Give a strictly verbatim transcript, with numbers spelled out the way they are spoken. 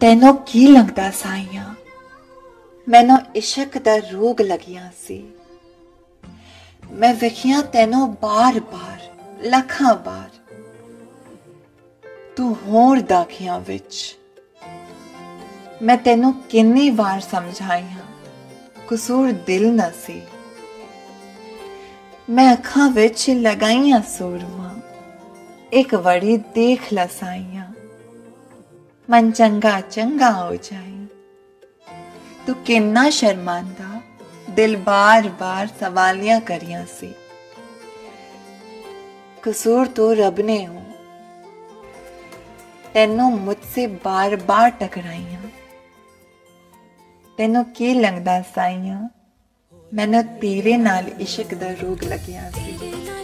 तैनों की लगदा साइयां, मैनों इश्क दा रोग लगियां सी। मैं वेखियां तैनों बार बार लखां बार, तू होर दाखियां विच। मैं तैनों किन्नी बार समझाइयां, कसूर दिल ना सी। मैं अखां विच लगाइयां सूरमा, एक वड़ी देख लसाइयां। मन चंगा चंगा हो जाए, तू किन्ना शर्मांदा, दिल बार बार सवालियां करियां सी। कसूर तो रब ने हो, तैनों मुझसे बार बार टकराइयां। तैनों की लगदा साइयां, मैनों तेरे नाल इश्क दा रोग लगिया सी।